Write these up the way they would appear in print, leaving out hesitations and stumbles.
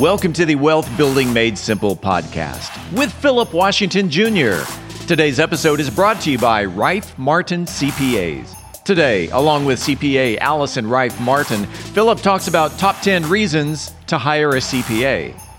Welcome to the Wealth Building Made Simple podcast with Philip Washington Jr. Today's episode is brought to you by Rife Martin CPAs. Today, along with CPA Allison Rife Martin, Philip talks about top 10 reasons to hire a CPA.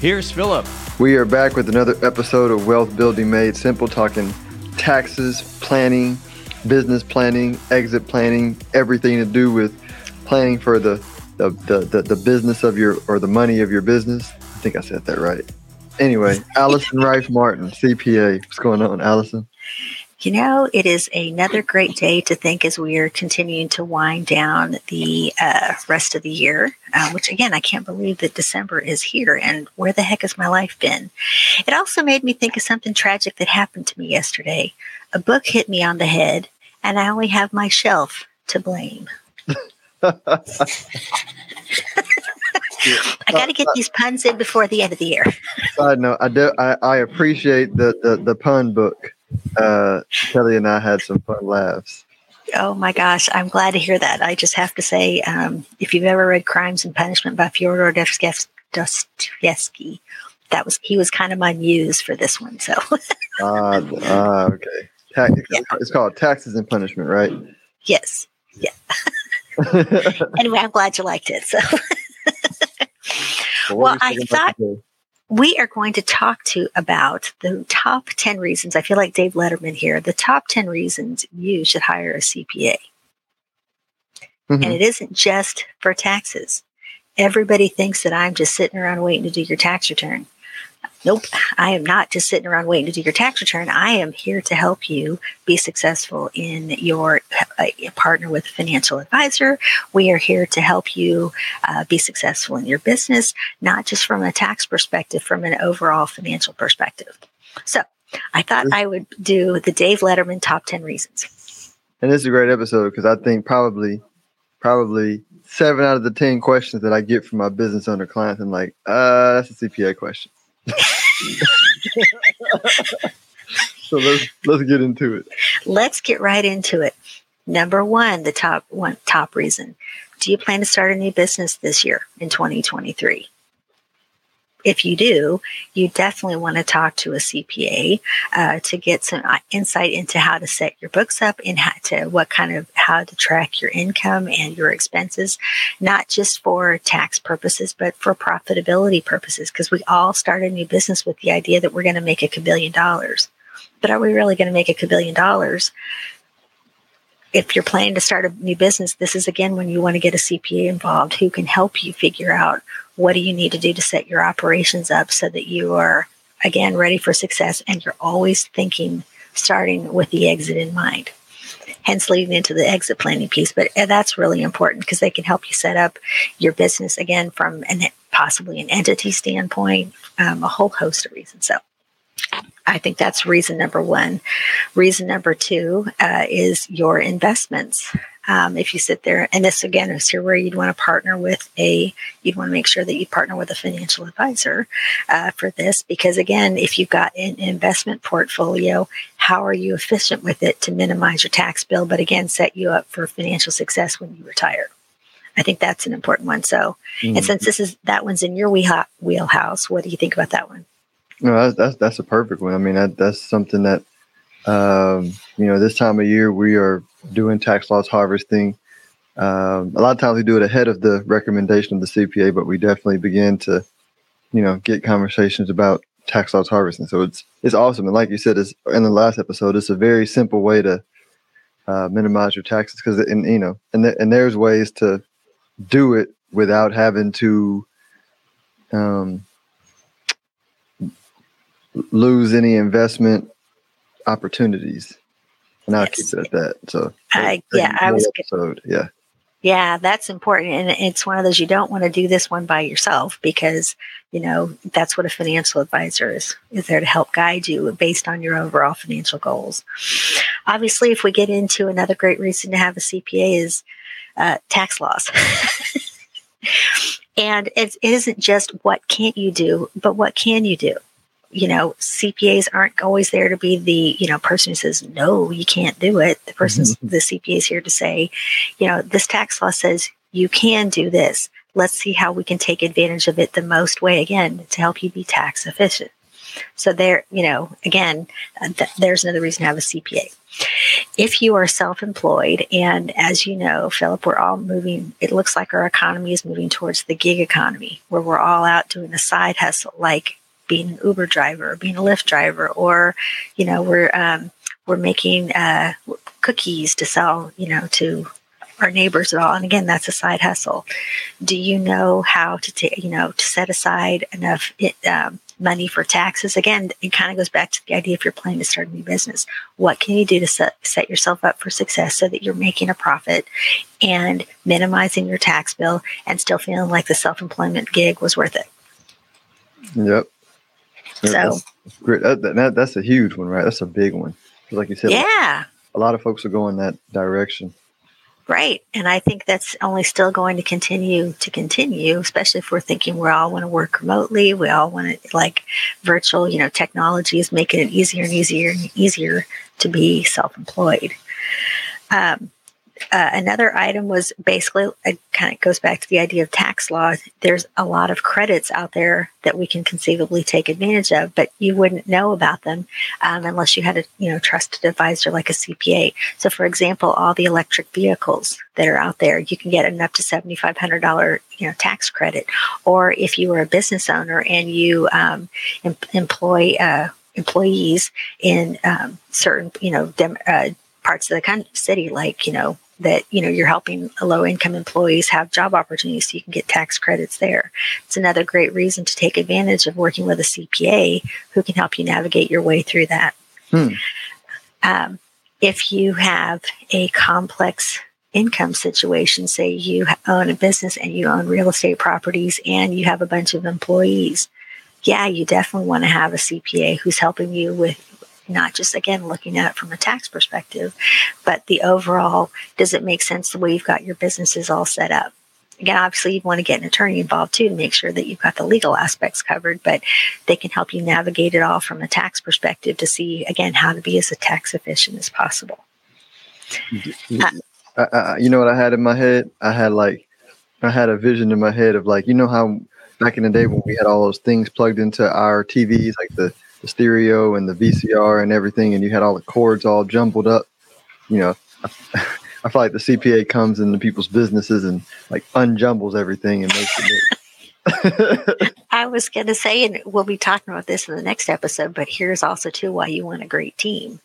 here's Philip. We are back with another episode of Wealth Building Made Simple, talking taxes, planning, business planning, exit planning, everything to do with planning for the business of your, or the money of your business. I think I said that right. Anyway, Allison Rife Martin, CPA. What's going on, Allison? You know, it is another great day to think as we are continuing to wind down the rest of the year. Which again, I can't believe that December is here, and where the heck has my life been? It also made me think of something tragic that happened to me yesterday. A book hit me on the head, and I only have my shelf to blame. I got to get these puns in before the end of the year. I appreciate the pun book. Kelly and I had some fun laughs. Oh my gosh, I'm glad to hear that. I just have to say, if you've ever read Crimes and Punishment by Fyodor Dostoevsky, he was kind of my muse for this one. So, okay, it's called Taxes and Punishment, right? Yes, yeah. Anyway, I'm glad you liked it. So, well I thought we are going to talk to about the top 10 reasons. I feel like Dave Letterman here. The top 10 reasons you should hire a CPA. Mm-hmm. And it isn't just for taxes. Everybody thinks that I'm just sitting around waiting to do your tax return. Nope, I am not just sitting around waiting to do your tax return. I am here to help you be successful in your partner with a financial advisor. We are here to help you be successful in your business, not just from a tax perspective, from an overall financial perspective. So I thought I would do the Dave Letterman top 10 reasons. And this is a great episode because I think probably 7 out of the 10 questions that I get from my business owner clients, I'm like, that's a CPA question. So let's get into it. Let's get right into it. Number one, the top reason. Do you plan to start a new business this year in 2023? If you do, you definitely want to talk to a CPA to get some insight into how to set your books up and how to track your income and your expenses, not just for tax purposes, but for profitability purposes, because we all start a new business with the idea that we're going to make $1 billion. But are we really going to make $1 billion? If you're planning to start a new business, this is, again, when you want to get a CPA involved who can help you figure out what do you need to do to set your operations up so that you are, again, ready for success and you're always thinking, starting with the exit in mind. Hence leading into the exit planning piece. But that's really important because they can help you set up your business, again, from possibly an entity standpoint, a whole host of reasons. So I think that's reason number one. Reason number two is your investments. If you sit there, and this again is here where you'd want to make sure that you partner with a financial advisor for this, because again, if you've got an investment portfolio, how are you efficient with it to minimize your tax bill, but again, set you up for financial success when you retire? I think that's an important one. So, And since that one's in your wheelhouse, what do you think about that one? No, that's a perfect one. I mean, that's something that, this time of year we are doing tax loss harvesting. A lot of times we do it ahead of the recommendation of the CPA, but we definitely begin to, get conversations about tax loss harvesting. So it's awesome. And like you said, it's in the last episode, it's a very simple way to minimize your taxes because, and there's ways to do it without having to lose any investment opportunities, and I'll keep it at that. So, I was good. Yeah, Yeah, that's important. And it's one of those, you don't want to do this one by yourself because, you know, that's what a financial advisor is there to help guide you based on your overall financial goals. Obviously, if we get into another great reason to have a CPA is tax laws. And it isn't just what can't you do, but what can you do? You know, CPAs aren't always there to be the, you know, person who says, no, you can't do it. The person's, the CPA is here to say, you know, this tax law says you can do this. Let's see how we can take advantage of it the most way, again, to help you be tax efficient. So there, you know, again, there's another reason to have a CPA. If you are self-employed, and as you know, Philip, we're all moving, it looks like our economy is moving towards the gig economy, where we're all out doing a side hustle, like being an Uber driver, or being a Lyft driver, or, you know, we're making cookies to sell, you know, to our neighbors at all. And again, that's a side hustle. Do you know how to to set aside enough money for taxes? Again, it kind of goes back to the idea, if you're planning to start a new business, what can you do to set yourself up for success so that you're making a profit and minimizing your tax bill and still feeling like the self-employment gig was worth it? Yep. So that's great. That's a huge one, right? That's a big one. Like you said, yeah, a lot of folks are going that direction. Right. And I think that's only still going to continue, especially if we're thinking we all want to work remotely. We all want to, like, virtual, you know, technology is making it easier and easier and easier to be self-employed. Another item was basically, it kind of goes back to the idea of tax law. There's a lot of credits out there that we can conceivably take advantage of, but you wouldn't know about them unless you had a trusted advisor like a CPA. So, for example, all the electric vehicles that are out there, you can get an up to $7,500 tax credit. Or if you were a business owner and you employ employees in certain parts of the city, like you're helping low-income employees have job opportunities, so you can get tax credits there. It's another great reason to take advantage of working with a CPA who can help you navigate your way through that. If you have a complex income situation, say you own a business and you own real estate properties and you have a bunch of employees, yeah, you definitely want to have a CPA who's helping you with not just, again, looking at it from a tax perspective, but the overall, does it make sense the way you've got your businesses all set up? Again, obviously, you want to get an attorney involved, too, to make sure that you've got the legal aspects covered, but they can help you navigate it all from a tax perspective to see, again, how to be as tax efficient as possible. You know what I had in my head? I had a vision in my head of, like, you know how back in the day when we had all those things plugged into our TVs, like the stereo and the VCR and everything, and you had all the cords all jumbled up. You know, I feel like the CPA comes into people's businesses and, like, unjumbles everything and makes it. I was going to say, and we'll be talking about this in the next episode, but here's also too why you want a great team.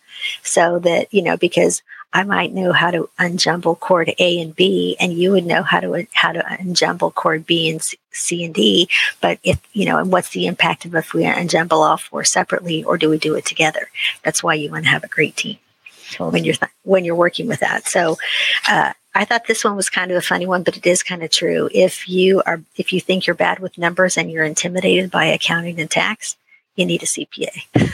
So that, because I might know how to unjumble chord A and B, and you would know how to unjumble chord B and C and D. But if, and what's the impact of if we unjumble all four separately, or do we do it together? That's why you want to have a great team when you're working with that. So, I thought this one was kind of a funny one, but it is kind of true. If you think you're bad with numbers and you're intimidated by accounting and tax, you need a CPA.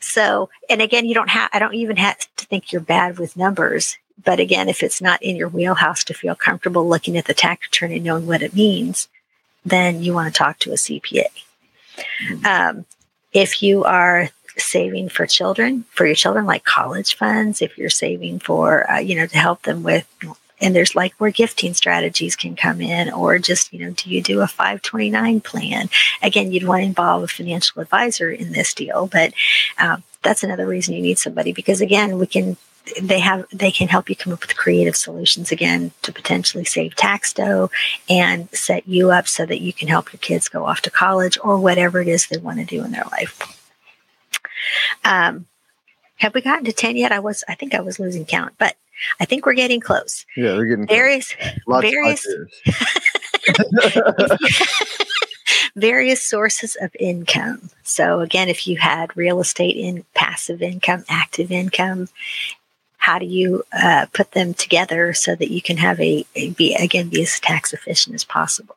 So, and again, I don't even have to think you're bad with numbers. But again, if it's not in your wheelhouse to feel comfortable looking at the tax return and knowing what it means, then you want to talk to a CPA. If you are saving for your children, like college funds, if you're saving for, to help them with, and there's like where gifting strategies can come in, or just, do you do a 529 plan? Again, you'd want to involve a financial advisor in this deal, but that's another reason you need somebody, because again, they can help you come up with creative solutions, again, to potentially save tax dough and set you up so that you can help your kids go off to college or whatever it is they want to do in their life. Have we gotten to 10 yet? I think I was losing count, but I think we're getting close. Yeah, we're getting close. Various sources of income. So again, if you had real estate, passive income, active income, how do you put them together so that you can have be as tax efficient as possible?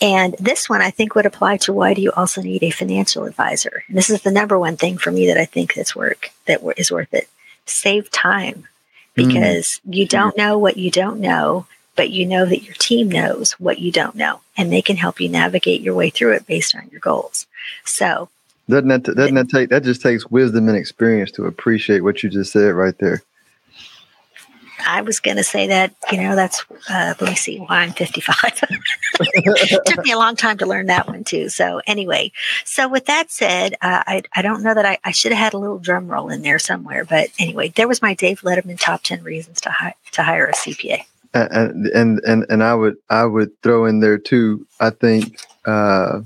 And this one, I think, would apply to why do you also need a financial advisor? And this is the number one thing for me that I think is worth it. Save time, because you don't know what you don't know, but you know that your team knows what you don't know, and they can help you navigate your way through it based on your goals. So that just takes wisdom and experience to appreciate what you just said right there. I was going to say that, that's, let me see, why I'm 55. It took me a long time to learn that one too. So anyway, so with that said, I don't know that I should have had a little drum roll in there somewhere, but anyway, there was my Dave Letterman top 10 reasons to hire a CPA. And I would throw in there too, I think, I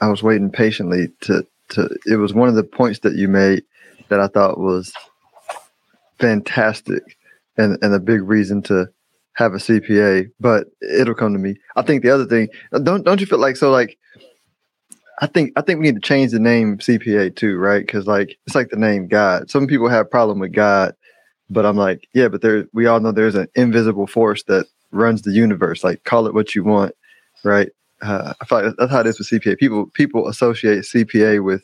was waiting patiently it was one of the points that you made that I thought was fantastic and a big reason to have a CPA, but it'll come to me. I think the other thing, don't you feel like, I think we need to change the name CPA too, right? Because it's like the name God. Some people have a problem with God, but I'm like, yeah, but we all know there's an invisible force that runs the universe. Like, call it what you want, right? I feel like that's how it is with CPA. People associate CPA with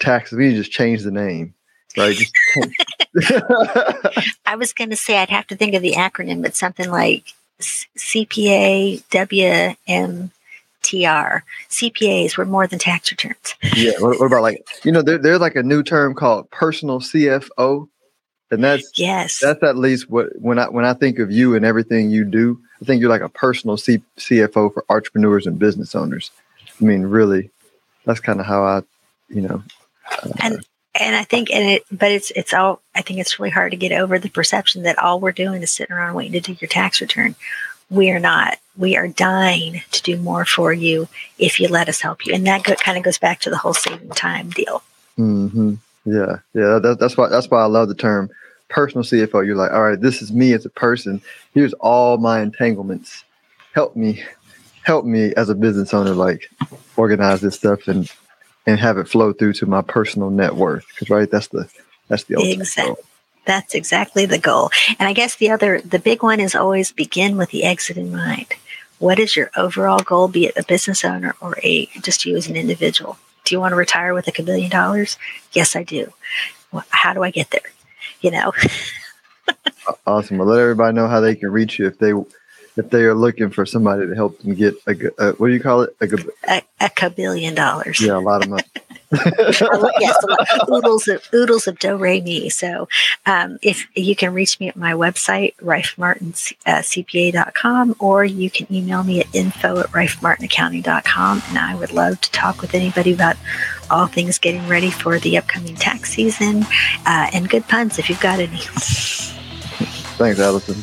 taxes. We need to just change the name, right? I was going to say I'd have to think of the acronym, but something like CPA WMTR. CPAs were more than tax returns. Yeah. What about there's like a new term called personal CFO, and that's at least what when I think of you and everything you do, I think you're like a personal CFO for entrepreneurs and business owners. I mean, really, that's kind of how I. I think it's really hard to get over the perception that all we're doing is sitting around waiting to do your tax return. We are not. We are dying to do more for you if you let us help you. And that kind of goes back to the whole saving time deal. Mm-hmm. Yeah. Yeah. That's why I love the term personal CFO. You're like, all right, this is me as a person. Here's all my entanglements. Help me as a business owner, organize this stuff and have it flow through to my personal net worth. Because that's the ultimate goal. That's exactly the goal. And I guess the big one is always begin with the exit in mind. What is your overall goal, be it a business owner or just you as an individual? Do you want to retire with $1 billion? Yes, I do. Well, how do I get there? Awesome. Well, let everybody know how they can reach you if they are looking for somebody to help them get what do you call it? A $1 billion. Yeah, a lot of money. Yes, oodles of do re mi. So if you can reach me at my website, rifemartincpa.com, or you can email me at info@rifemartinaccounting.com. And I would love to talk with anybody about all things getting ready for the upcoming tax season and good puns if you've got any. Thanks, Allison.